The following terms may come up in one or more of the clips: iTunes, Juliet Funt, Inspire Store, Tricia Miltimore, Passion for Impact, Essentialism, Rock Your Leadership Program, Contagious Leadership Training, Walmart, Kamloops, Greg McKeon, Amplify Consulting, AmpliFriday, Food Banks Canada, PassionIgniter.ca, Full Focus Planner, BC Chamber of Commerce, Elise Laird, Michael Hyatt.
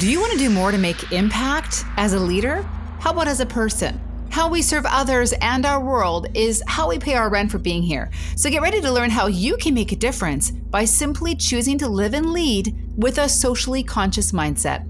Do you want to do more to make impact as a leader? How about as a person? How we serve others and our world is how we pay our rent for being here. So get ready to learn how you can make a difference by simply choosing to live and lead with a socially conscious mindset.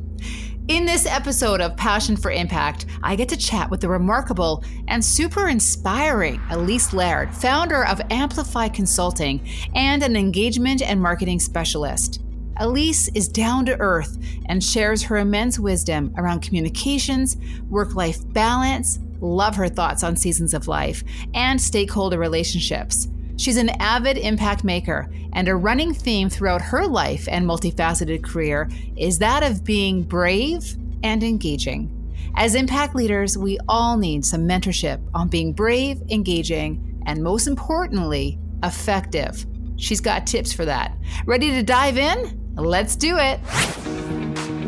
In this episode of Passion for Impact, I get to chat with the remarkable and super inspiring Elise Laird, founder of Amplify Consulting and an engagement and marketing specialist. Elise is down to earth and shares her immense wisdom around communications, work-life balance, love her thoughts on seasons of life, and stakeholder relationships. She's an avid impact maker, and a running theme throughout her life and multifaceted career is that of being brave and engaging. As impact leaders, we all need some mentorship on being brave, engaging, and most importantly, effective. She's got tips for that. Ready to dive in? Let's do it.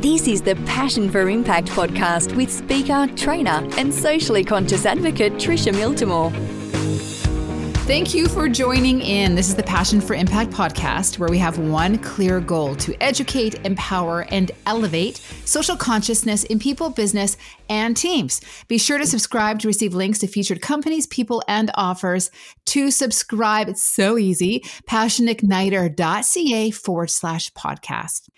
This is the Passion for Impact podcast with speaker, trainer, and socially conscious advocate Tricia Miltimore. Thank you for joining in. This is the Passion for Impact podcast, where we have one clear goal: to educate, empower, and elevate social consciousness in people, business, and teams. Be sure to subscribe to receive links to featured companies, people, and offers. To subscribe, it's so easy, PassionIgniter.ca/podcast.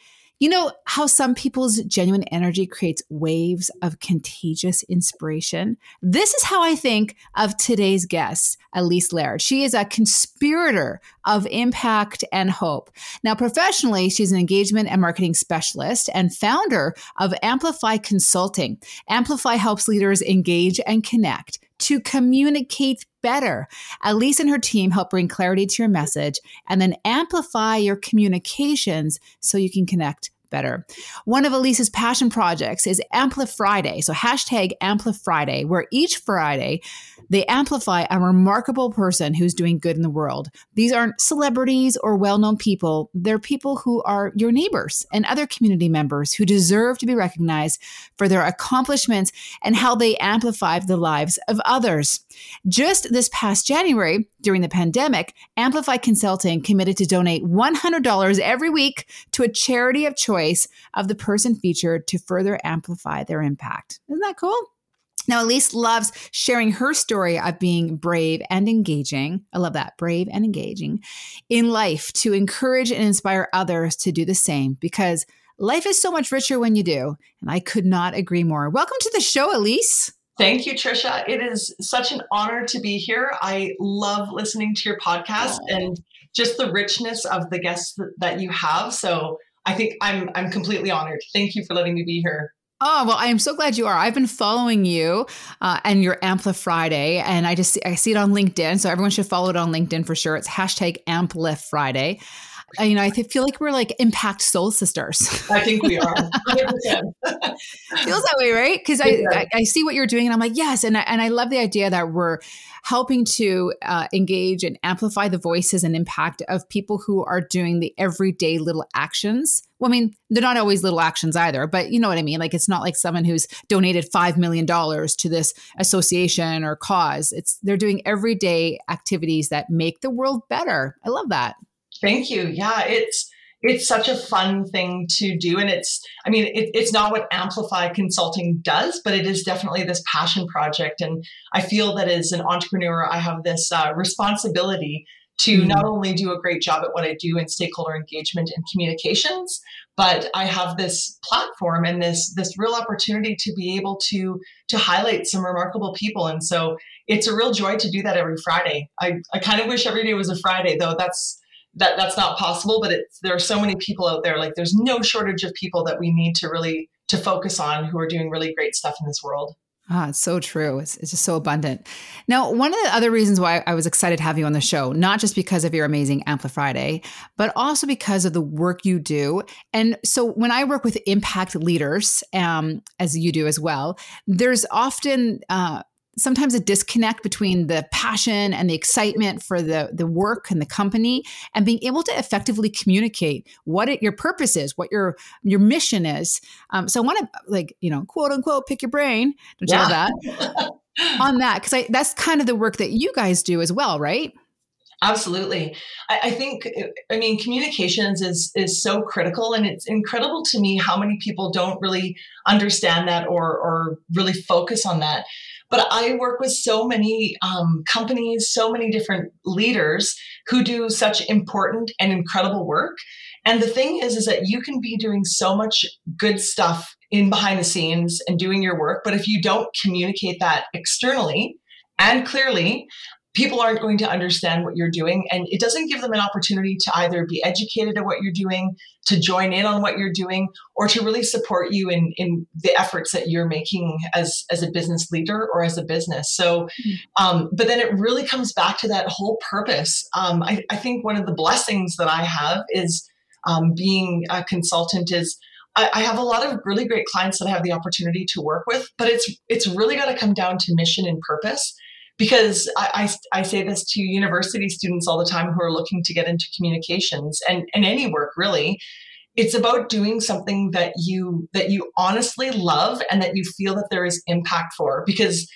You know how some people's genuine energy creates waves of contagious inspiration? This is how I think of today's guest, Elise Laird. She is a conspirator of impact and hope. Now, professionally, she's an engagement and marketing specialist and founder of Amplify Consulting. Amplify helps leaders engage and connect to communicate better. Elise and her team help bring clarity to your message and then amplify your communications so you can connect better. One of Elise's passion projects is AmpliFriday. So #AmpliFriday, where each Friday they amplify a remarkable person who's doing good in the world. These aren't celebrities or well-known people. They're people who are your neighbors and other community members who deserve to be recognized for their accomplishments and how they amplify the lives of others. Just this past January, during the pandemic, Amplify Consulting committed to donate $100 every week to a charity of choice of the person featured to further amplify their impact. Isn't that cool? Now, Elise loves sharing her story of being brave and engaging. I love that, brave and engaging in life, to encourage and inspire others to do the same, because life is so much richer when you do. And I could not agree more. Welcome to the show, Elise. Thank you, Tricia. It is such an honor to be here. I love listening to your podcast and just the richness of the guests that you have. So I think I'm completely honored. Thank you for letting me be here. Oh, well, I am so glad you are. I've been following you and your AmpliFriday, and I see it on LinkedIn. So everyone should follow it on LinkedIn for sure. It's #AmpliFriday. You know, I feel like we're like impact soul sisters. I think we are. 100%. Feels that way, right? Because I see what you're doing, and I'm like, yes. And I love the idea that we're helping to engage and amplify the voices and impact of people who are doing the everyday little actions. Well, I mean, they're not always little actions either, but you know what I mean? Like, it's not like someone who's donated $5 million to this association or cause. They're doing everyday activities that make the world better. I love that. Thank you. Yeah, it's such a fun thing to do. And it's not what Amplify Consulting does, but it is definitely this passion project. And I feel that as an entrepreneur, I have this responsibility to not only do a great job at what I do in stakeholder engagement and communications, but I have this platform and this real opportunity to be able to highlight some remarkable people. And so it's a real joy to do that every Friday. I kind of wish every day was a Friday, though. That's not possible, but there are so many people out there. Like, there's no shortage of people that we need to really focus on who are doing really great stuff in this world. Ah, it's so true. It's just so abundant. Now, one of the other reasons why I was excited to have you on the show, not just because of your amazing AmpliFriday, but also because of the work you do. And so when I work with impact leaders, as you do as well, there's often sometimes a disconnect between the passion and the excitement for the work and the company, and being able to effectively communicate what your purpose is, what your mission is. So I want to, like, you know, quote unquote, pick your brain. Don't you know that? On that, because that's kind of the work that you guys do as well, right? Absolutely. I think, I mean, communications is so critical, and it's incredible to me how many people don't really understand that or really focus on that. But I work with so many companies, so many different leaders who do such important and incredible work. And the thing is that you can be doing so much good stuff in behind the scenes and doing your work, but if you don't communicate that externally and clearly, people aren't going to understand what you're doing, and it doesn't give them an opportunity to either be educated at what you're doing, to join in on what you're doing, or to really support you in the efforts that you're making as a business leader or as a business. So, but then it really comes back to that whole purpose. I think one of the blessings that I have is being a consultant is I have a lot of really great clients that I have the opportunity to work with, but it's really got to come down to mission and purpose. Because I say this to university students all the time who are looking to get into communications and any work really. It's about doing something that you honestly love and that you feel that there is impact for. Because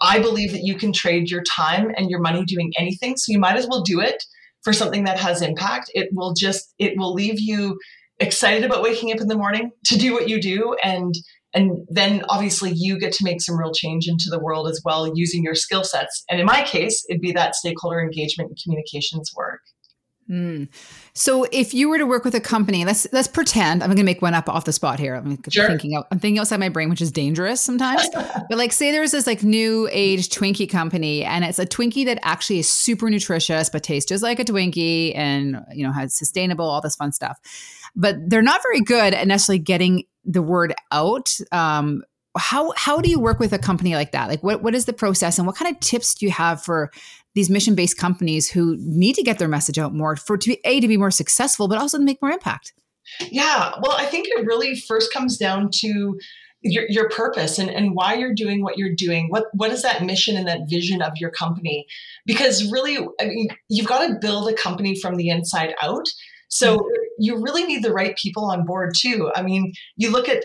I believe that you can trade your time and your money doing anything. So you might as well do it for something that has impact. It will leave you excited about waking up in the morning to do what you do, and then obviously you get to make some real change into the world as well using your skill sets. And in my case, it'd be that stakeholder engagement and communications work. So if you were to work with a company, let's pretend, I'm going to make one up off the spot here. Sure. I'm thinking outside my brain, which is dangerous sometimes. But like, say there's this like new age Twinkie company, and it's a Twinkie that actually is super nutritious, but tastes just like a Twinkie and, you know, has sustainable, all this fun stuff. But they're not very good at necessarily getting the word out. How do you work with a company like that? Like what is the process, and what kind of tips do you have for these mission-based companies who need to get their message out more to be more successful, but also to make more impact? Yeah. Well, I think it really first comes down to your purpose and why you're doing what you're doing. What is that mission and that vision of your company? Because really, I mean, you've got to build a company from the inside out. So you really need the right people on board too. I mean, you look at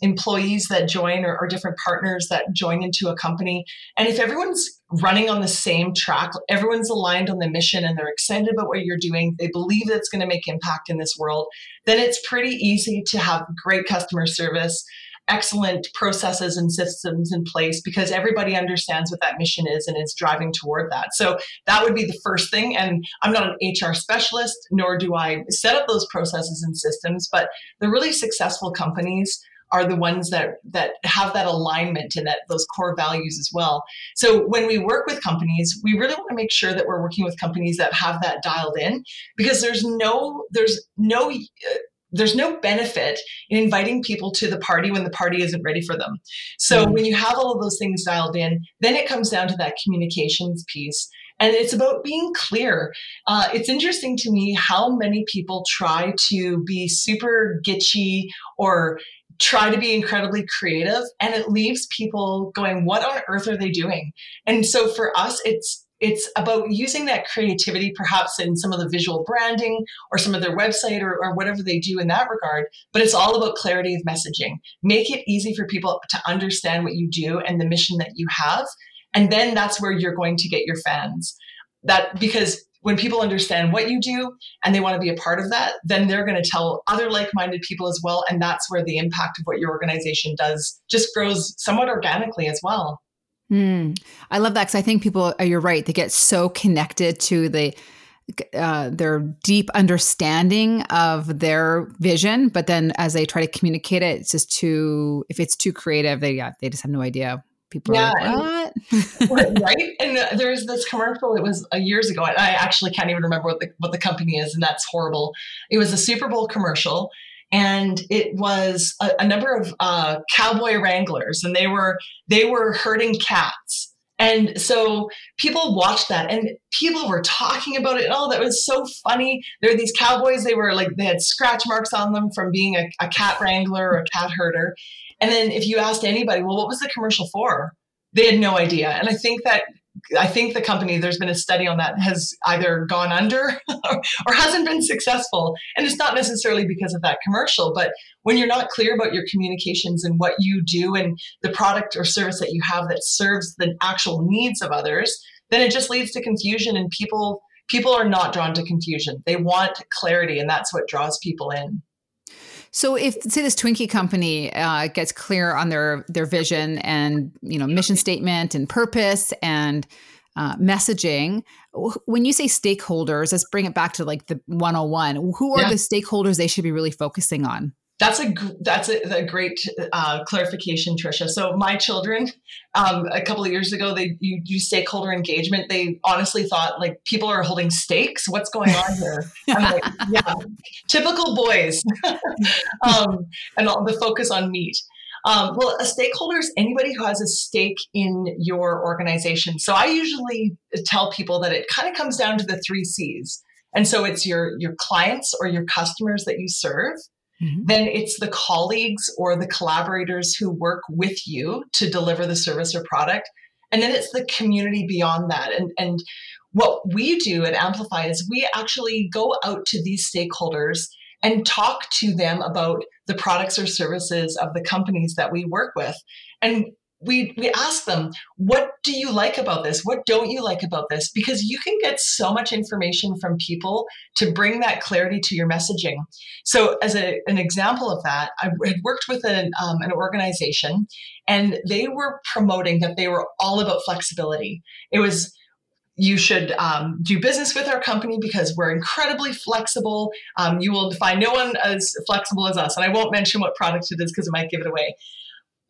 employees that join or different partners that join into a company. And if everyone's running on the same track, everyone's aligned on the mission and they're excited about what you're doing, they believe that's going to make impact in this world, then it's pretty easy to have great customer service, excellent processes and systems in place, because everybody understands what that mission is and is driving toward that. So that would be the first thing. And I'm not an HR specialist, nor do I set up those processes and systems, but the really successful companies are the ones that have that alignment and that those core values as well. So when we work with companies, we really want to make sure that we're working with companies that have that dialed in, because there's no benefit in inviting people to the party when the party isn't ready for them. So when you have all of those things dialed in, then it comes down to that communications piece. And it's about being clear. It's interesting to me how many people try to be super gitchy or try to be incredibly creative, and it leaves people going, what on earth are they doing? And so for us, it's about using that creativity, perhaps in some of the visual branding or some of their website or whatever they do in that regard. But it's all about clarity of messaging. Make it easy for people to understand what you do and the mission that you have. And then that's where you're going to get your fans. Because when people understand what you do and they want to be a part of that, then they're going to tell other like-minded people as well. And that's where the impact of what your organization does just grows somewhat organically as well. I love that, because I think people, you're right, they get so connected to their deep understanding of their vision, but then as they try to communicate it, if it's too creative, they just have no idea. People are like, what? Right? And there's this commercial, it was years ago, and I actually can't even remember what the company is, and that's horrible. It was a Super Bowl commercial. And it was a number of cowboy wranglers, and they were herding cats. And so people watched that, and people were talking about it. Oh, that was so funny. There were these cowboys. They had scratch marks on them from being a cat wrangler or a cat herder. And then if you asked anybody, well, what was the commercial for? They had no idea. And I think the company, there's been a study on that, has either gone under or hasn't been successful. And it's not necessarily because of that commercial, but when you're not clear about your communications and what you do and the product or service that you have that serves the actual needs of others, then it just leads to confusion, and people people are not drawn to confusion. They want clarity, and that's what draws people in. So if, say, this Twinkie company gets clear on their vision and, you know, mission statement and purpose and messaging, when you say stakeholders, let's bring it back to like the 101. Who are the stakeholders they should be really focusing on? That's a great clarification, Tricia. So my children, a couple of years ago, they do stakeholder engagement. They honestly thought, like, people are holding stakes. What's going on here? I'm like, yeah, typical boys, and all the focus on meat. Well, a stakeholder is anybody who has a stake in your organization. So I usually tell people that it kind of comes down to the 3 C's. And so it's your clients or your customers that you serve. Mm-hmm. Then it's the colleagues or the collaborators who work with you to deliver the service or product. And then it's the community beyond that. And what we do at Amplify is we actually go out to these stakeholders and talk to them about the products or services of the companies that we work with. And we ask them, what do you like about this? What don't you like about this? Because you can get so much information from people to bring that clarity to your messaging. So as an example of that, I had worked with an organization, and they were promoting that they were all about flexibility. It was, you should do business with our company because we're incredibly flexible. You will find no one as flexible as us. And I won't mention what product it is because it might give it away.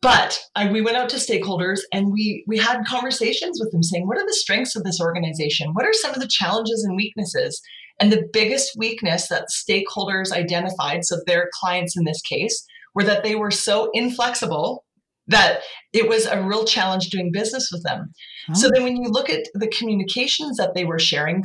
But we went out to stakeholders and we had conversations with them saying, what are the strengths of this organization? What are some of the challenges and weaknesses? And the biggest weakness that stakeholders identified, so their clients in this case, were that they were so inflexible that it was a real challenge doing business with them. Oh. So then when you look at the communications that they were sharing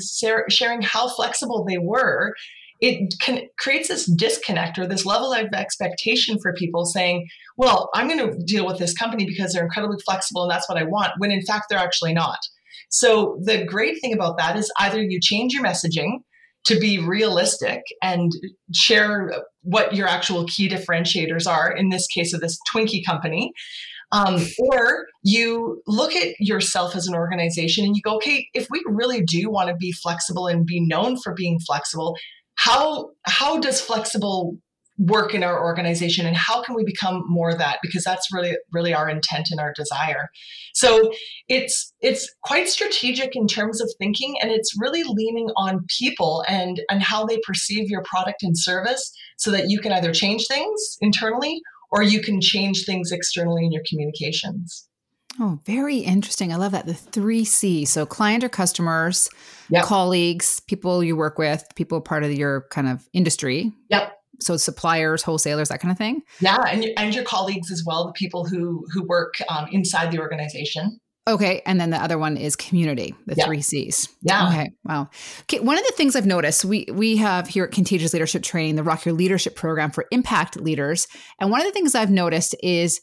how flexible they were, it creates this disconnect or this level of expectation for people saying, well, I'm going to deal with this company because they're incredibly flexible and that's what I want, when in fact they're actually not. So the great thing about that is either you change your messaging to be realistic and share what your actual key differentiators are, in this case of this Twinkie company, or you look at yourself as an organization and you go, okay, if we really do want to be flexible and be known for being flexible, how does flexible work in our organization, and how can we become more of that? Because that's really our intent and our desire. So it's quite strategic in terms of thinking, and it's really leaning on people and how they perceive your product and service so that you can either change things internally or you can change things externally in your communications. Oh, very interesting. I love that. The 3 C's. So client or customers, colleagues, people you work with, people part of your kind of industry. Yep. So suppliers, wholesalers, that kind of thing. Yeah. And your colleagues as well, the people who work inside the organization. Okay. And then the other one is community, the 3 C's. Yeah. Okay. Wow. Okay. One of the things I've noticed, we have here at Contagious Leadership Training, the Rock Your Leadership Program for Impact Leaders. And one of the things I've noticed is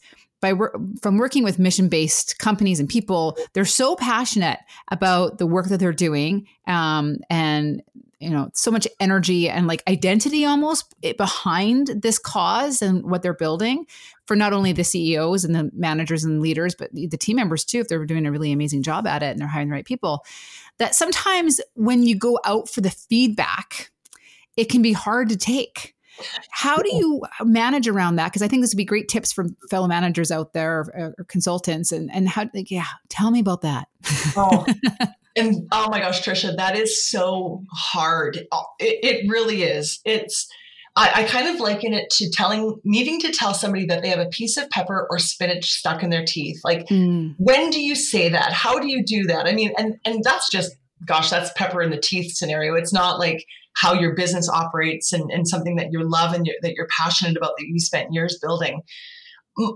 from working with mission-based companies and people, they're so passionate about the work that they're doing, and you know, so much energy and like identity almost behind this cause and what they're building for not only the CEOs and the managers and leaders, but the team members too, if they're doing a really amazing job at it and they're hiring the right people. That sometimes when you go out for the feedback, it can be hard to take. How do you manage around that? Because I think this would be great tips for fellow managers out there, or consultants, and how, like, tell me about that. Oh my gosh, Tricia, that is so hard. It really is. I kind of liken it to needing to tell somebody that they have a piece of pepper or spinach stuck in their teeth. Like, when do you say that? How do you do that? I mean, and that's just, gosh, that's pepper in the teeth scenario. It's not like how your business operates and something that you love and that you're passionate about that you spent years building.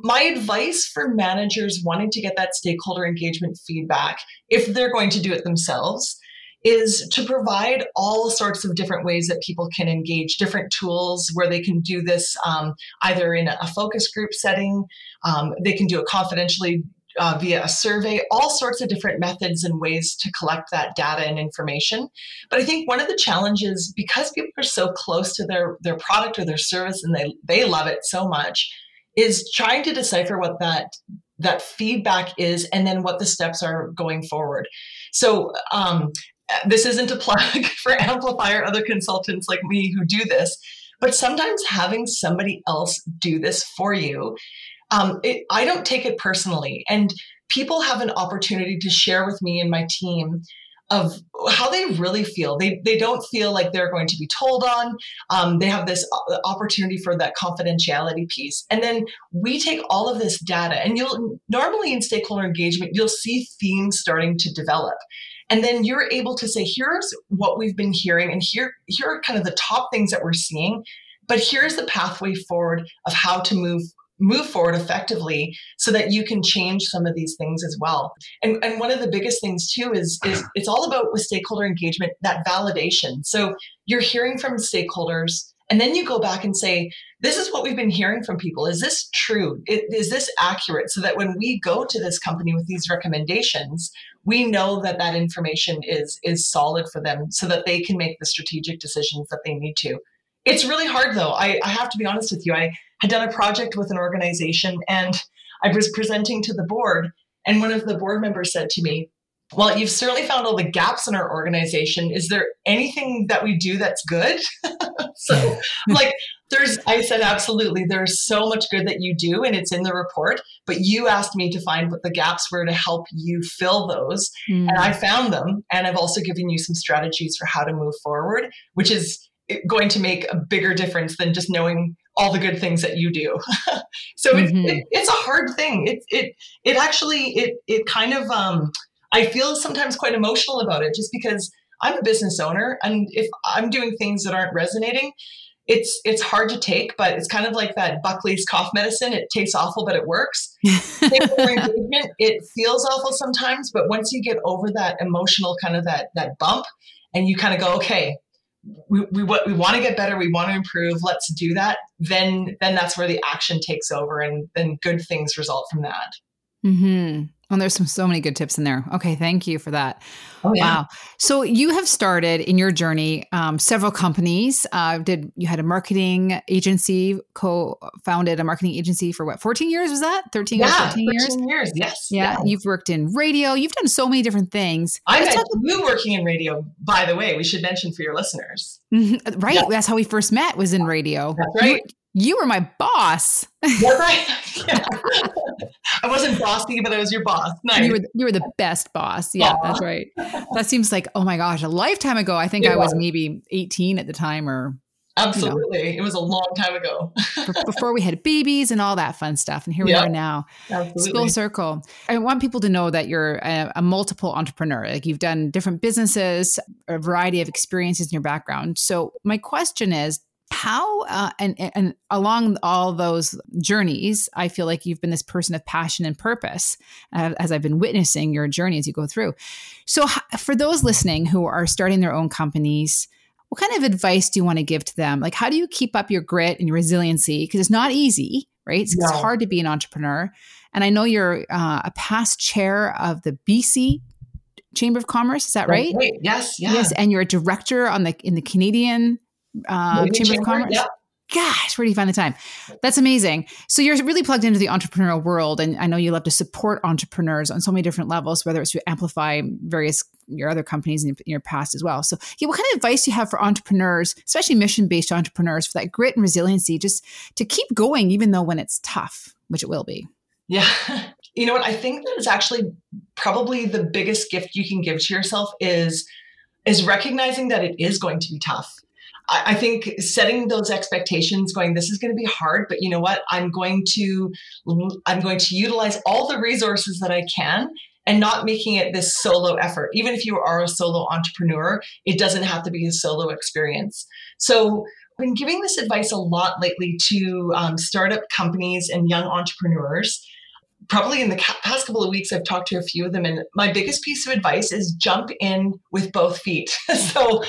My advice for managers wanting to get that stakeholder engagement feedback, if they're going to do it themselves, is to provide all sorts of different ways that people can engage, different tools where they can do this either in a focus group setting, they can do it confidentially via a survey, all sorts of different methods and ways to collect that data and information. But I think one of the challenges, because people are so close to their product or their service and they love it so much, is trying to decipher what that feedback is and then what the steps are going forward. So this isn't a plug for Amplify or other consultants like me who do this, but sometimes having somebody else do this for you, I don't take it personally. And people have an opportunity to share with me and my team of how they really feel. They don't feel like they're going to be told on. They have this opportunity for that confidentiality piece. And then we take all of this data, and you'll normally in stakeholder engagement, you'll see themes starting to develop. And then you're able to say, here's what we've been hearing, and here are kind of the top things that we're seeing, but here's the pathway forward of how to move forward effectively so that you can change some of these things as well. And one of the biggest things too is it's all about with stakeholder engagement, that validation. So you're hearing from stakeholders, and then you go back and say, this is what we've been hearing from people. Is this true? Is this accurate? So that when we go to this company with these recommendations, we know that that information is solid for them so that they can make the strategic decisions that they need to. It's really hard though. I have to be honest with you. I had done a project with an organization and I was presenting to the board, and one of the board members said to me, well, you've certainly found all the gaps in our organization. Is there anything that we do that's good? So I said, absolutely. There's so much good that you do, and it's in the report, but you asked me to find what the gaps were to help you fill those. Mm. And I found them. And I've also given you some strategies for how to move forward, which is going to make a bigger difference than just knowing all the good things that you do. So it's a hard thing. It actually I feel sometimes quite emotional about it just because I'm a business owner, and if I'm doing things that aren't resonating, it's hard to take, but it's kind of like that Buckley's cough medicine. It tastes awful, but it works. It feels awful sometimes, but once you get over that emotional kind of that bump, and you kind of go, okay, we want to get better. We want to improve. Let's do that. Then that's where the action takes over, and then good things result from that. Mm-hmm. And there's so many good tips in there. Okay. Thank you for that. Oh, yeah. Wow. So you have started in your journey, several companies. You had a marketing agency, co-founded a marketing agency for what, 14 years was that? 13 years. Yes. Yeah. You've worked in radio. You've done so many different things. I had you working in radio, by the way, we should mention for your listeners. Mm-hmm. Right. Yeah. That's how we first met, was in radio. That's right. You were my boss. Was I? Yeah. I wasn't bossy, but I was your boss. Nice. You were the best boss. Yeah, aww. That's right. That seems like, oh my gosh, a lifetime ago. I think I was maybe 18 at the time, or absolutely. You know, it was a long time ago. Before we had babies and all that fun stuff. And here we are now. Absolutely. Full circle. I want people to know that you're a multiple entrepreneur. Like, you've done different businesses, a variety of experiences in your background. So my question is, how and along all those journeys, I feel like you've been this person of passion and purpose, as I've been witnessing your journey as you go through. So for those listening who are starting their own companies, what kind of advice do you want to give to them? Like, how do you keep up your grit and your resiliency? Because it's not easy, right? It's hard to be an entrepreneur. And I know you're a past chair of the BC Chamber of Commerce. Is that right? Right. Yes. Yeah. Yes. And you're a director in the Canadian Chamber of Commerce. Yep. Gosh, where do you find the time? That's amazing. So you're really plugged into the entrepreneurial world. And I know you love to support entrepreneurs on so many different levels, whether it's to Amplify, various your other companies in your past as well. So what kind of advice do you have for entrepreneurs, especially mission-based entrepreneurs, for that grit and resiliency, just to keep going, even though when it's tough, which it will be? Yeah. You know what? I think that is actually probably the biggest gift you can give to yourself is recognizing that it is going to be tough. I think setting those expectations, going, this is going to be hard, but you know what? I'm going to utilize all the resources that I can, and not making it this solo effort. Even if you are a solo entrepreneur, it doesn't have to be a solo experience. So I've been giving this advice a lot lately to startup companies and young entrepreneurs. Probably in the past couple of weeks, I've talked to a few of them, and my biggest piece of advice is jump in with both feet. So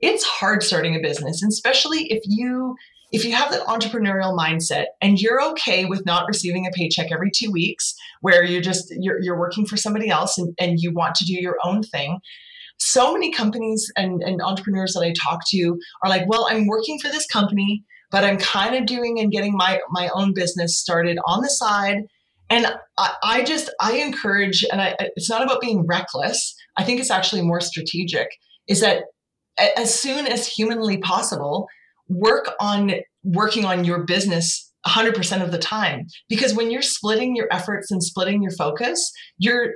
it's hard starting a business, and especially if you have that entrepreneurial mindset and you're okay with not receiving a paycheck every 2 weeks, where you're working for somebody else and you want to do your own thing. So many companies and entrepreneurs that I talk to are like, well, I'm working for this company, but I'm kind of doing and getting my own business started on the side. And I encourage, and it's not about being reckless. I think it's actually more strategic, is that as soon as humanly possible, work on working on your business 100% of the time, because when you're splitting your efforts and splitting your focus, you're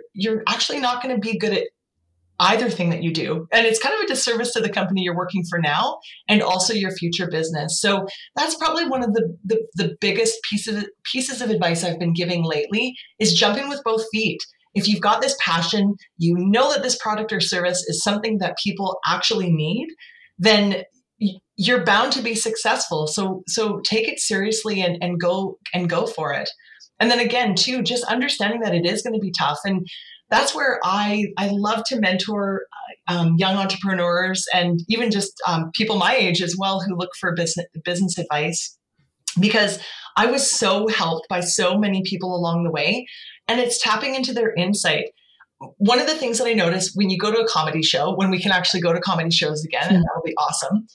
actually not going to be good at either thing that you do. And it's kind of a disservice to the company you're working for now and also your future business. So that's probably one of the biggest pieces of advice I've been giving lately, is jump in with both feet. If you've got this passion, you know that this product or service is something that people actually need, then you're bound to be successful. So take it seriously and go for it. And then again, too, just understanding that it is going to be tough. And that's where I love to mentor young entrepreneurs and even just people my age as well who look for business advice, because I was so helped by so many people along the way, and it's tapping into their insight. One of the things that I noticed when you go to a comedy show, when we can actually go to comedy shows again, and that'll be awesome,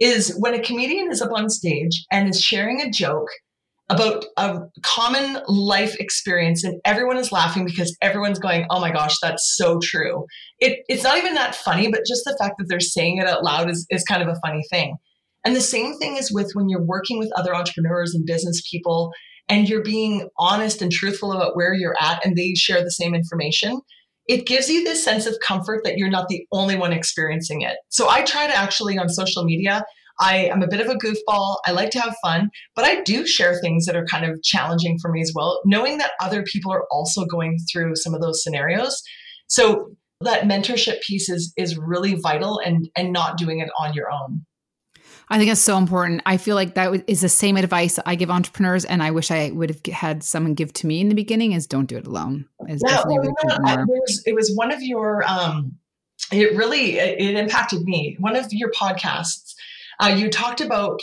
is when a comedian is up on stage and is sharing a joke about a common life experience, and everyone is laughing because everyone's going, oh my gosh, that's so true. It's not even that funny, but just the fact that they're saying it out loud is kind of a funny thing. And the same thing is with when you're working with other entrepreneurs and business people, and you're being honest and truthful about where you're at, and they share the same information. It gives you this sense of comfort that you're not the only one experiencing it. So I try to actually, on social media, I am a bit of a goofball. I like to have fun, but I do share things that are kind of challenging for me as well, knowing that other people are also going through some of those scenarios. So that mentorship piece is really vital, and not doing it on your own. I think it's so important. I feel like that is the same advice I give entrepreneurs, and I wish I would have had someone give to me in the beginning, is don't do it alone. It was one of your, it impacted me. One of your podcasts, you talked about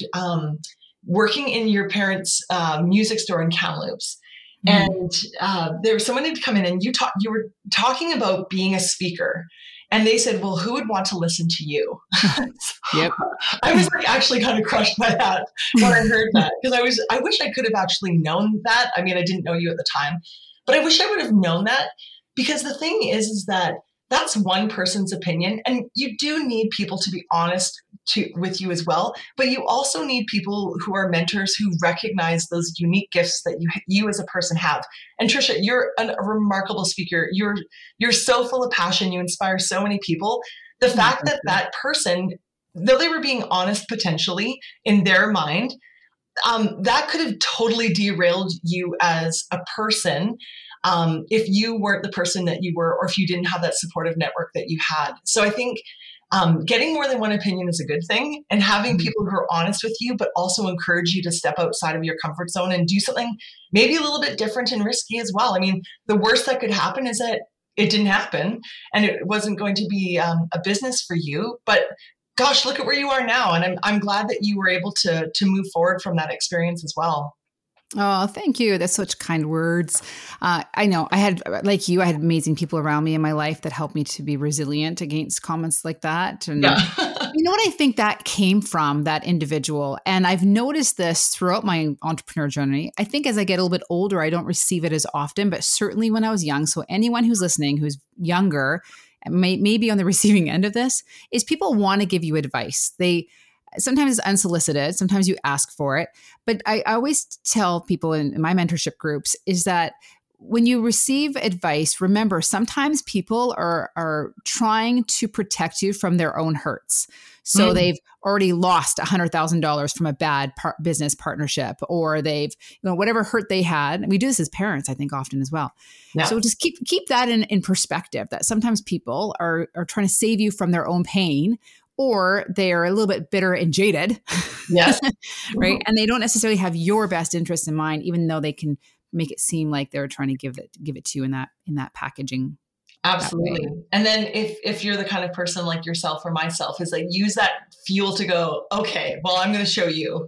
working in your parents' music store in Kamloops. And there was someone who'd come in, and you were talking about being a speaker. And they said, well, who would want to listen to you? Yep. I was actually kind of crushed by that when I heard that, because I wish I could have actually known that. I mean, I didn't know you at the time, but I wish I would have known that, because the thing is that that's one person's opinion. And you do need people to be honest with you as well, but you also need people who are mentors who recognize those unique gifts that you as a person have. And Tricia, you're a remarkable speaker. You're so full of passion. You inspire so many people. The fact that that person, though they were being honest potentially in their mind, that could have totally derailed you as a person if you weren't the person that you were, or if you didn't have that supportive network that you had. So I think getting more than one opinion is a good thing, and having people who are honest with you, but also encourage you to step outside of your comfort zone and do something maybe a little bit different and risky as well. I mean, the worst that could happen is that it didn't happen and it wasn't going to be a business for you, but gosh, look at where you are now. And I'm glad that you were able to move forward from that experience as well. Oh, thank you. That's such kind words. I know I had amazing people around me in my life that helped me to be resilient against comments like that. And you know what, I think that came from that individual. And I've noticed this throughout my entrepreneur journey. I think as I get a little bit older, I don't receive it as often, but certainly when I was young. So anyone who's listening, who's younger, maybe on the receiving end of this, is people want to give you advice. Sometimes it's unsolicited. Sometimes you ask for it. But I always tell people in my mentorship groups is that when you receive advice, remember, sometimes people are trying to protect you from their own hurts. So they've already lost $100,000 from a bad business partnership, or they've, whatever hurt they had. And we do this as parents, I think, often as well. Yeah. So just keep that in perspective, that sometimes people are trying to save you from their own pain, or they are a little bit bitter and jaded, yes, right? And they don't necessarily have your best interest in mind, even though they can make it seem like they're trying to give it to you in that packaging. Absolutely. And then if you're the kind of person like yourself or myself, is like, use that fuel to go, okay, well, I'm going to show you.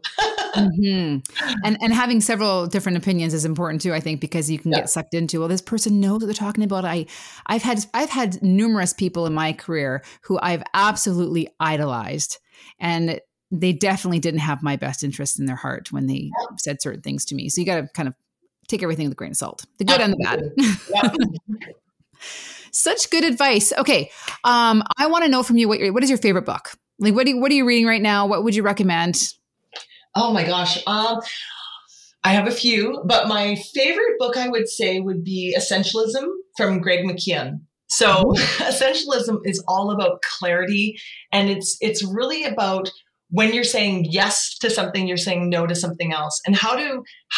And having several different opinions is important too, I think, because you can get sucked into, well, this person knows what they're talking about. I've had numerous people in my career who I've absolutely idolized, and they definitely didn't have my best interest in their heart when they said certain things to me. So you got to kind of take everything with a grain of salt, the good and the bad. Such good advice. Okay. I want to know from you, what is your favorite book? Like, what are you reading right now? What would you recommend? Oh my gosh. I have a few, but my favorite book I would say would be Essentialism from Greg McKeon. So Essentialism is all about clarity, and it's really about when you're saying yes to something, you're saying no to something else, and how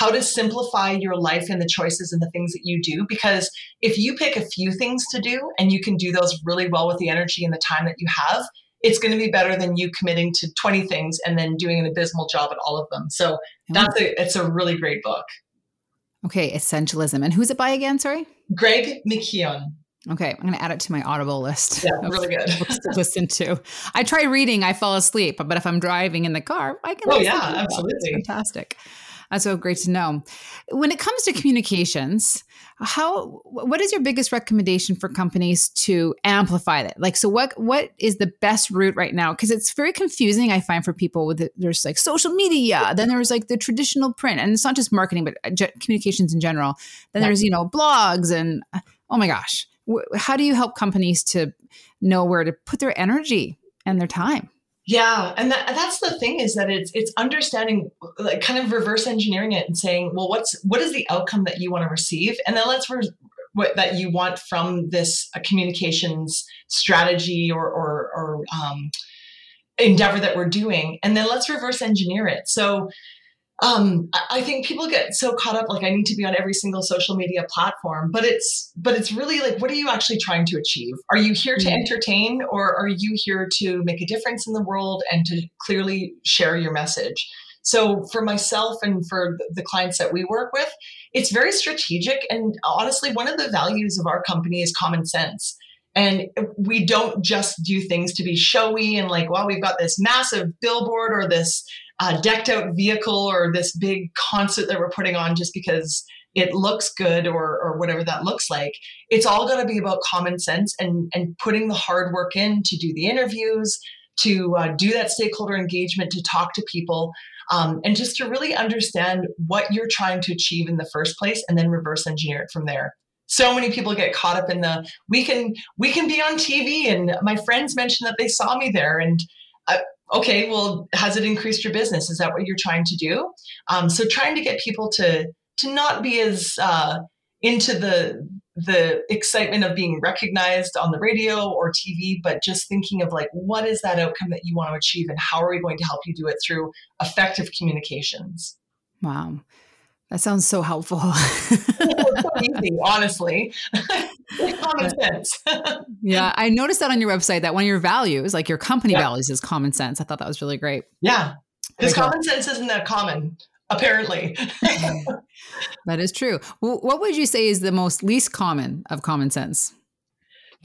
to simplify your life and the choices and the things that you do. Because if you pick a few things to do and you can do those really well with the energy and the time that you have, it's going to be better than you committing to 20 things and then doing an abysmal job at all of them. So it's a really great book. Okay. Essentialism. And who's it by again? Sorry. Greg McKeon. Okay. I'm going to add it to my Audible list. Yeah, really good. To listen to. I try reading, I fall asleep, but if I'm driving in the car, I can. Oh yeah, absolutely. It's fantastic. That's so great to know. When it comes to communications, what is your biggest recommendation for companies to amplify that? Like, so what is the best route right now? Because it's very confusing, I find, for people with there's like social media, then there's like the traditional print, and it's not just marketing, but communications in general. Then there's, blogs and oh my gosh. How do you help companies to know where to put their energy and their time? Yeah. And that's the thing, is that it's understanding, like, kind of reverse engineering it and saying, well, what is the outcome that you want to receive? And then what you want from this communications strategy or endeavor that we're doing. And then let's reverse engineer it. So, I think people get so caught up, like, I need to be on every single social media platform, but it's really like, what are you actually trying to achieve? Are you here to entertain, or are you here to make a difference in the world and to clearly share your message? So for myself and for the clients that we work with, it's very strategic. And honestly, one of the values of our company is common sense. And we don't just do things to be showy and like, wow, we've got this massive billboard or this decked out vehicle or this big concert that we're putting on just because it looks good or whatever that looks like. It's all going to be about common sense and putting the hard work in to do the interviews, to do that stakeholder engagement, to talk to people, and just to really understand what you're trying to achieve in the first place and then reverse engineer it from there. So many people get caught up in the, we can be on TV, and my friends mentioned that they saw me there, and okay, well, has it increased your business? Is that what you're trying to do? So trying to get people to not be as into the excitement of being recognized on the radio or TV, but just thinking of, like, what is that outcome that you want to achieve, and how are we going to help you do it through effective communications? Wow. That sounds so helpful. It's so easy, honestly. Common sense. Yeah. I noticed that on your website, that one of your values, like your company values, is common sense. I thought that was really great. Yeah. Because common sense isn't that common, apparently. That is true. Well, what would you say is the most least common of common sense?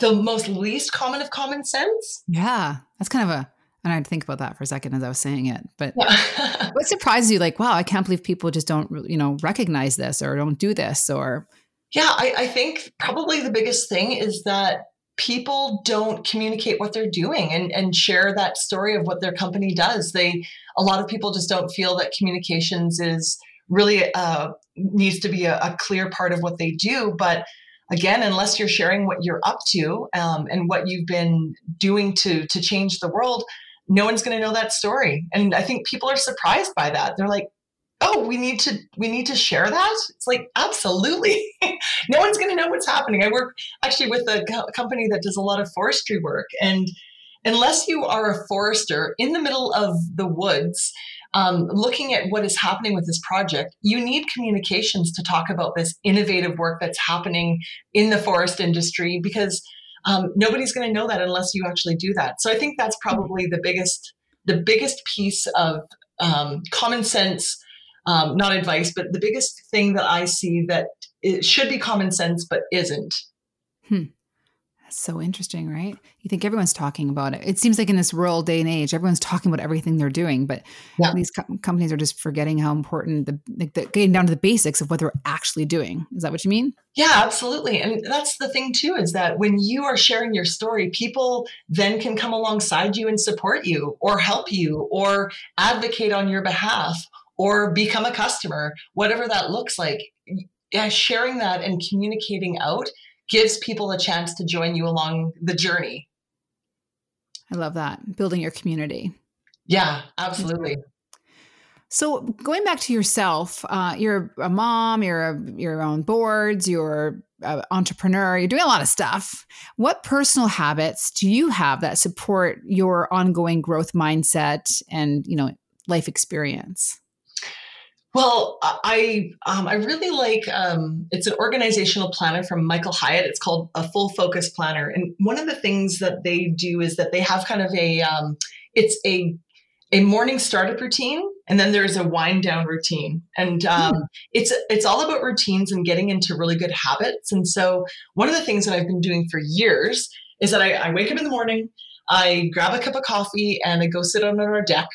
The most least common of common sense? Yeah. That's kind of and I'd think about that for a second as I was saying it, but what surprises you? Like, wow, I can't believe people just don't, recognize this or don't do this or. Yeah, I think probably the biggest thing is that people don't communicate what they're doing and share that story of what their company does. A lot of people just don't feel that communications is really, needs to be a clear part of what they do. But again, unless you're sharing what you're up to, and what you've been doing to change the world, no one's going to know that story. And I think people are surprised by that. They're like, oh, we need to share that. It's like, absolutely. No one's going to know what's happening. I work actually with a company that does a lot of forestry work. And unless you are a forester in the middle of the woods, looking at what is happening with this project, you need communications to talk about this innovative work that's happening in the forest industry, because nobody's going to know that unless you actually do that. So I think that's probably the biggest piece of common sense, not advice, but the biggest thing that I see that it should be common sense but isn't. That's so interesting, right? You think everyone's talking about it. It seems like in this rural day and age, everyone's talking about everything they're doing, but these companies are just forgetting how important the getting down to the basics of what they're actually doing. Is that what you mean? Yeah, absolutely. And that's the thing too, is that when you are sharing your story, people then can come alongside you and support you or help you or advocate on your behalf or become a customer, whatever that looks like. Yeah, sharing that and communicating out gives people a chance to join you along the journey. I love that. Building your community. Yeah, absolutely. So going back to yourself, you're a mom, you're on boards, you're an entrepreneur, you're doing a lot of stuff. What personal habits do you have that support your ongoing growth mindset and, you know, life experience? Well, I really like, it's an organizational planner from Michael Hyatt. It's called a Full Focus Planner. And one of the things that they do is that they have kind of a morning startup routine, and then there's a wind down routine. And it's all about routines and getting into really good habits. And so one of the things that I've been doing for years is that I wake up in the morning, I grab a cup of coffee, and I go sit on our deck,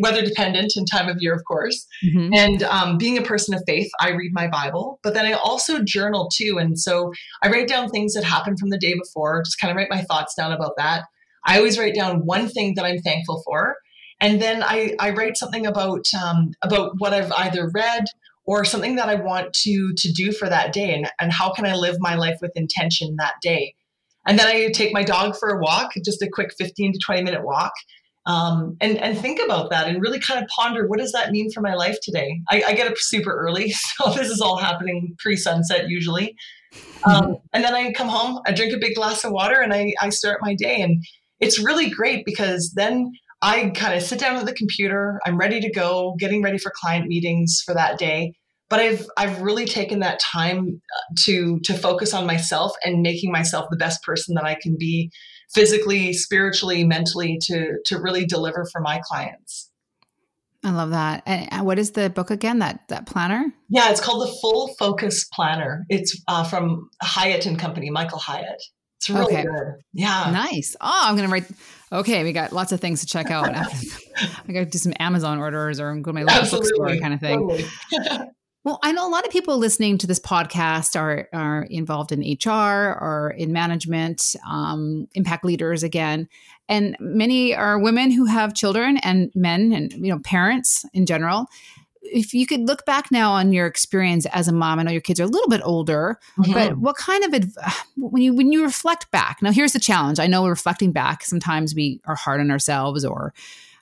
weather dependent and time of year, of course. Mm-hmm. And being a person of faith, I read my Bible, but then I also journal too. And so I write down things that happened from the day before, just kind of write my thoughts down about that. I always write down one thing that I'm thankful for. And then I write something about what I've either read or something that I want to do for that day, and how can I live my life with intention that day. And then I take my dog for a walk, just a quick 15 to 20 minute walk, and think about that and really kind of ponder, what does that mean for my life today? I get up super early, so this is all happening pre-sunset usually. And then I come home, I drink a big glass of water, and I start my day. And it's really great because then I kind of sit down at the computer, I'm ready to go, getting ready for client meetings for that day. But I've really taken that time to focus on myself and making myself the best person that I can be physically, spiritually, mentally, to really deliver for my clients. I love that. And what is the book again, that planner? Yeah, it's called The Full Focus Planner. It's from Hyatt and Company, Michael Hyatt. It's really good. Yeah. Nice. Oh, I'm going to write. Okay. We got lots of things to check out. I got to do some Amazon orders, or go to my local bookstore kind of thing. Totally. Well, I know a lot of people listening to this podcast are involved in HR or in management, impact leaders again. And many are women who have children, and men, and, you know, parents in general. If you could look back now on your experience as a mom, I know your kids are a little bit older, mm-hmm. but what kind of when you reflect back? Now, here's the challenge. I know we're reflecting back. Sometimes we are hard on ourselves, or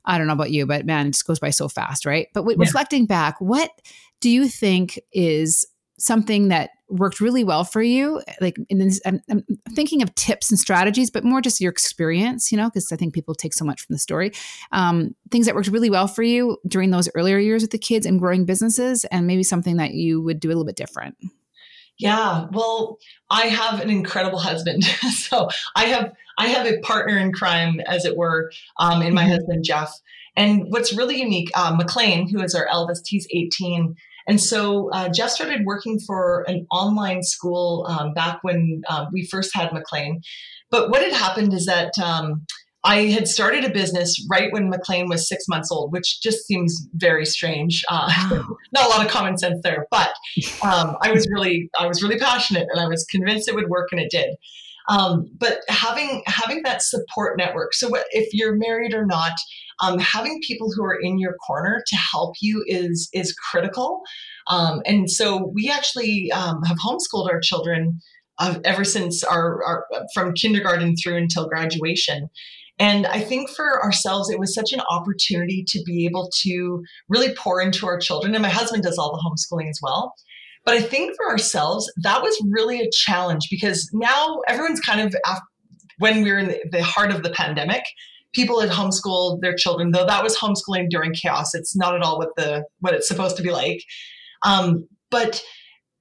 I don't know about you, but man, it just goes by so fast, right? But reflecting back, what do you think is something that worked really well for you? Like, I'm thinking of tips and strategies, but more just your experience, you know, because I think people take so much from the story. Things that worked really well for you during those earlier years with the kids and growing businesses, and maybe something that you would do a little bit different. Yeah. Well, I have an incredible husband. So I have a partner in crime, as it were, in my mm-hmm. husband, Jeff. And what's really unique, McLean, who is our eldest, he's 18. And so Jeff started working for an online school back when we first had McLean. But what had happened is that I had started a business right when McLean was 6 months old, which just seems very strange. Not a lot of common sense there, but I was really passionate, and I was convinced it would work, and it did. But having that support network. So if you're married or not, having people who are in your corner to help you is critical. And so we actually have homeschooled our children ever since our from kindergarten through until graduation. And I think for ourselves, it was such an opportunity to be able to really pour into our children. And my husband does all the homeschooling as well. But I think for ourselves, that was really a challenge, because now everyone's kind of, when we were in the heart of the pandemic, people had homeschooled their children, though that was homeschooling during chaos. It's not at all what it's supposed to be like. But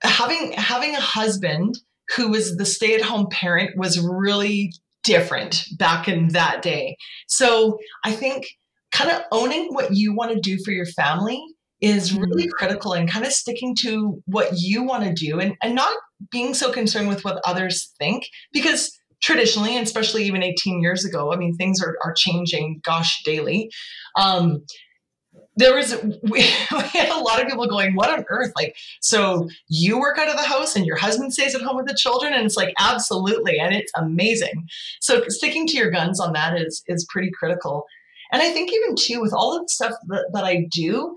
having a husband who was the stay-at-home parent was really different back in that day. So I think kind of owning what you want to do for your family is really critical, and kind of sticking to what you want to do, and not being so concerned with what others think, because traditionally, and especially even 18 years ago, I mean, things are changing, gosh, daily. We had a lot of people going, what on earth? Like, so you work out of the house and your husband stays at home with the children? And it's like, absolutely. And it's amazing. So sticking to your guns on that is pretty critical. And I think even too, with all of the stuff that I do,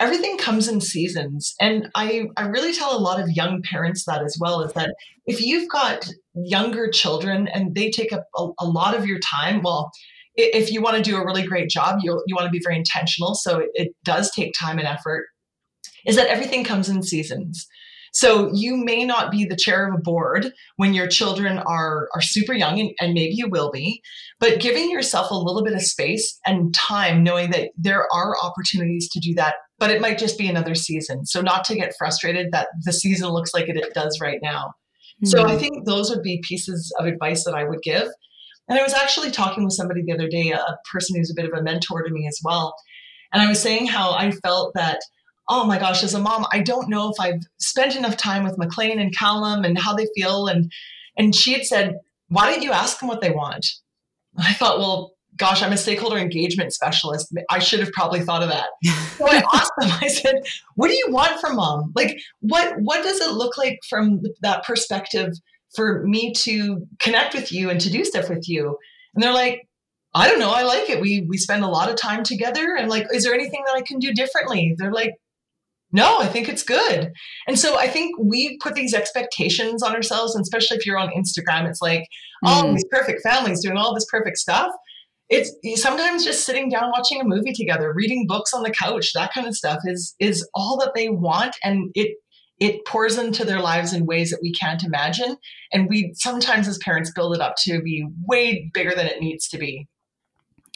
everything comes in seasons. And I really tell a lot of young parents that as well, is that if you've got younger children and they take up a lot of your time, well, if you want to do a really great job, you want to be very intentional. So it does take time and effort, is that everything comes in seasons. So you may not be the chair of a board when your children are super young, and maybe you will be, but giving yourself a little bit of space and time, knowing that there are opportunities to do that, but it might just be another season. So not to get frustrated that the season looks like it does right now. Mm-hmm. So I think those would be pieces of advice that I would give. And I was actually talking with somebody the other day, a person who's a bit of a mentor to me as well. And I was saying how I felt that, oh my gosh, as a mom, I don't know if I've spent enough time with McLean and Callum and how they feel. And she had said, why don't you ask them what they want? And I thought, well, gosh, I'm a stakeholder engagement specialist. I should have probably thought of that. So I asked them, I said, what do you want from mom? Like, what does it look like from that perspective for me to connect with you and to do stuff with you? And they're like, I don't know. I like it. We spend a lot of time together. And like, is there anything that I can do differently? They're like, no, I think it's good. And so I think we put these expectations on ourselves, and especially if you're on Instagram, it's like all these perfect families doing all this perfect stuff. It's sometimes just sitting down, watching a movie together, reading books on the couch, that kind of stuff is all that they want. And it pours into their lives in ways that we can't imagine. And we sometimes as parents build it up to be way bigger than it needs to be.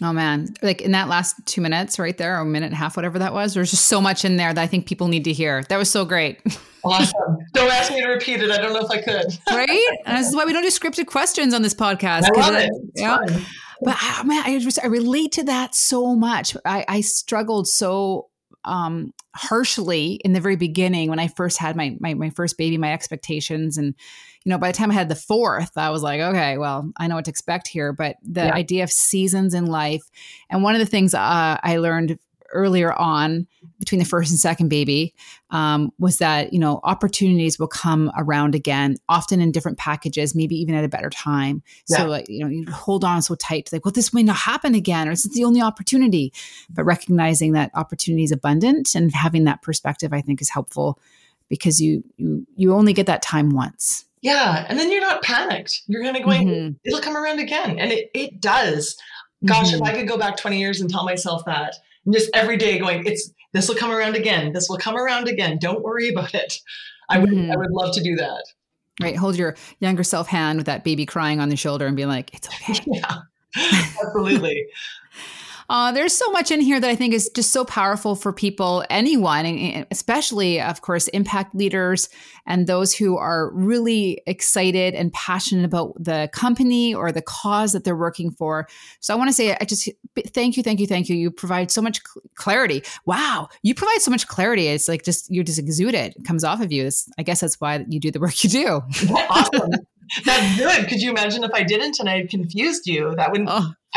Oh man, like in that last 2 minutes right there, or a minute and a half, whatever that was, there's just so much in there that I think people need to hear. That was so great. Awesome. Don't ask me to repeat it. I don't know if I could. Right? And this is why we don't do scripted questions on this podcast. I love it. Yeah. But I relate to that so much. I struggled so harshly in the very beginning when I first had my first baby, my expectations. And, you know, by the time I had the fourth, I was like, okay, well, I know what to expect here. But the idea of seasons in life. And one of the things I learned earlier on between the first and second baby was that, you know, opportunities will come around again, often in different packages, maybe even at a better time. Yeah. So like, you know, you hold on so tight to like, well, this may not happen again, or it's the only opportunity, but recognizing that opportunity is abundant and having that perspective, I think, is helpful, because you only get that time once. Yeah. And then you're not panicked. You're kind of going, it'll come around again. And it does. Gosh, if I could go back 20 years and tell myself that, and just every day going, this will come around again. This will come around again. Don't worry about it. I would love to do that. Right. Hold your younger self hand with that baby crying on the shoulder and be like, it's okay. Yeah, absolutely. There's so much in here that I think is just so powerful for people, anyone, and especially, of course, impact leaders and those who are really excited and passionate about the company or the cause that they're working for. So I want to say, I just thank you. You provide so much clarity. Wow. You provide so much clarity. It's like you're just exuded. It comes off of you. I guess that's why you do the work you do. Well, awesome. That's good. Could you imagine if I didn't and I had confused you? I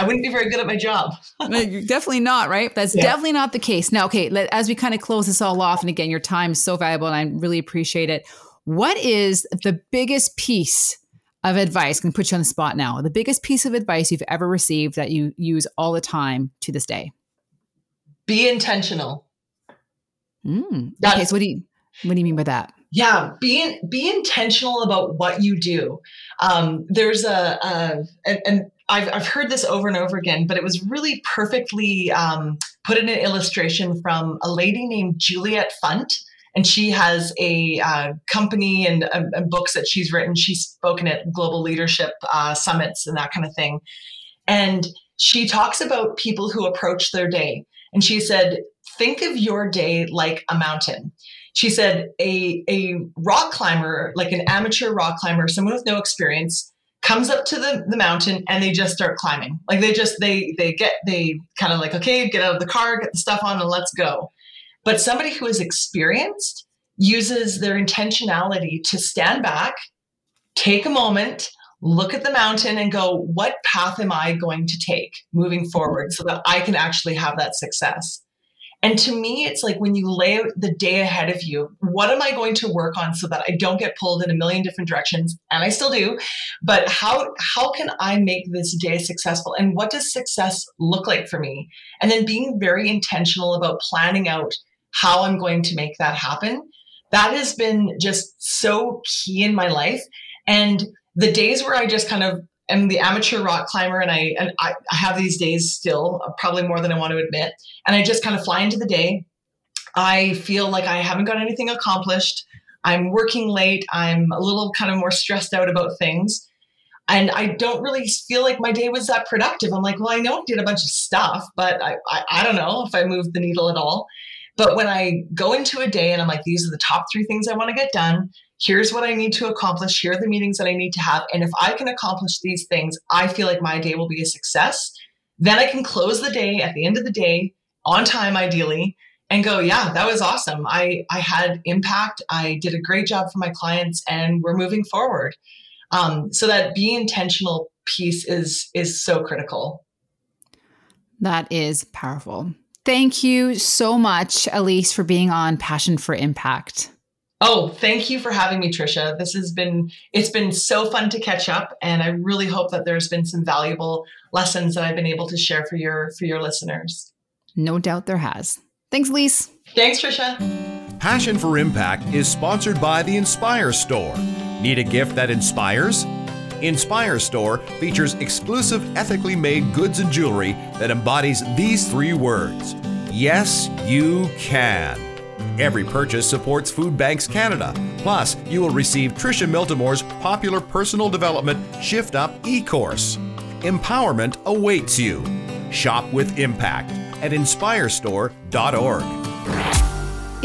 wouldn't be very good at my job. Definitely not, right? That's definitely not the case. Now, okay, as we kind of close this all off, and again, your time is so valuable and I really appreciate it. What is the biggest piece of advice? I'm going to put you on the spot now. The biggest piece of advice you've ever received that you use all the time to this day? Be intentional. Okay, so what do you mean by that? Yeah, be intentional about what you do. There's and I've heard this over and over again, but it was really perfectly put in an illustration from a lady named Juliet Funt, and she has a company and books that she's written. She's spoken at global leadership summits and that kind of thing, and she talks about people who approach their day, and she said, think of your day like a mountain. She said a rock climber, like an amateur rock climber, someone with no experience, comes up to the mountain and they just start climbing. Like they kind of like, okay, get out of the car, get the stuff on and let's go. But somebody who is experienced uses their intentionality to stand back, take a moment, look at the mountain and go, what path am I going to take moving forward so that I can actually have that success? And to me, it's like when you lay out the day ahead of you, what am I going to work on so that I don't get pulled in a million different directions? And I still do. But how can I make this day successful? And what does success look like for me? And then being very intentional about planning out how I'm going to make that happen. That has been just so key in my life. And the days where I just kind of am the amateur rock climber, and I have these days still, probably more than I want to admit, and I just kind of fly into the day. I feel like I haven't got anything accomplished. I'm working late. I'm a little kind of more stressed out about things. And I don't really feel like my day was that productive. I'm like, well, I know I did a bunch of stuff, but I don't know if I moved the needle at all. But when I go into a day and I'm like, these are the top three things I want to get done. Here's what I need to accomplish. Here are the meetings that I need to have. And if I can accomplish these things, I feel like my day will be a success. Then I can close the day at the end of the day on time, ideally, and go, yeah, that was awesome. I had impact. I did a great job for my clients, and we're moving forward. So that being intentional piece is so critical. That is powerful. Thank you so much, Elise, for being on Passion for Impact. Oh, thank you for having me, Tricia. It's been so fun to catch up, and I really hope that there's been some valuable lessons that I've been able to share for your listeners. No doubt there has. Thanks, Elise. Thanks, Tricia. Passion for Impact is sponsored by the Inspire Store. Need a gift that inspires? Inspire Store features exclusive ethically made goods and jewelry that embodies these three words. Yes, you can. Every purchase supports Food Banks Canada. Plus, you will receive Tricia Miltimore's popular personal development Shift Up e-course. Empowerment awaits you. Shop with impact at inspirestore.org.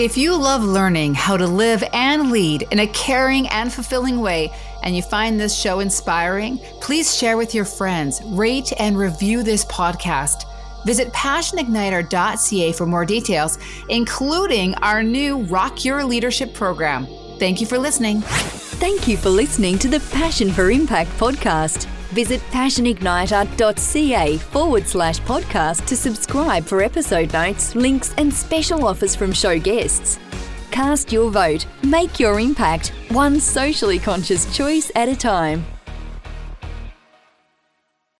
If you love learning how to live and lead in a caring and fulfilling way, and you find this show inspiring, please share with your friends, rate and review this podcast. Visit PassionIgniter.ca for more details, including our new Rock Your Leadership Program. Thank you for listening. Thank you for listening to the Passion for Impact podcast. Visit PassionIgniter.ca/podcast to subscribe for episode notes, links, and special offers from show guests. Cast your vote, make your impact, one socially conscious choice at a time.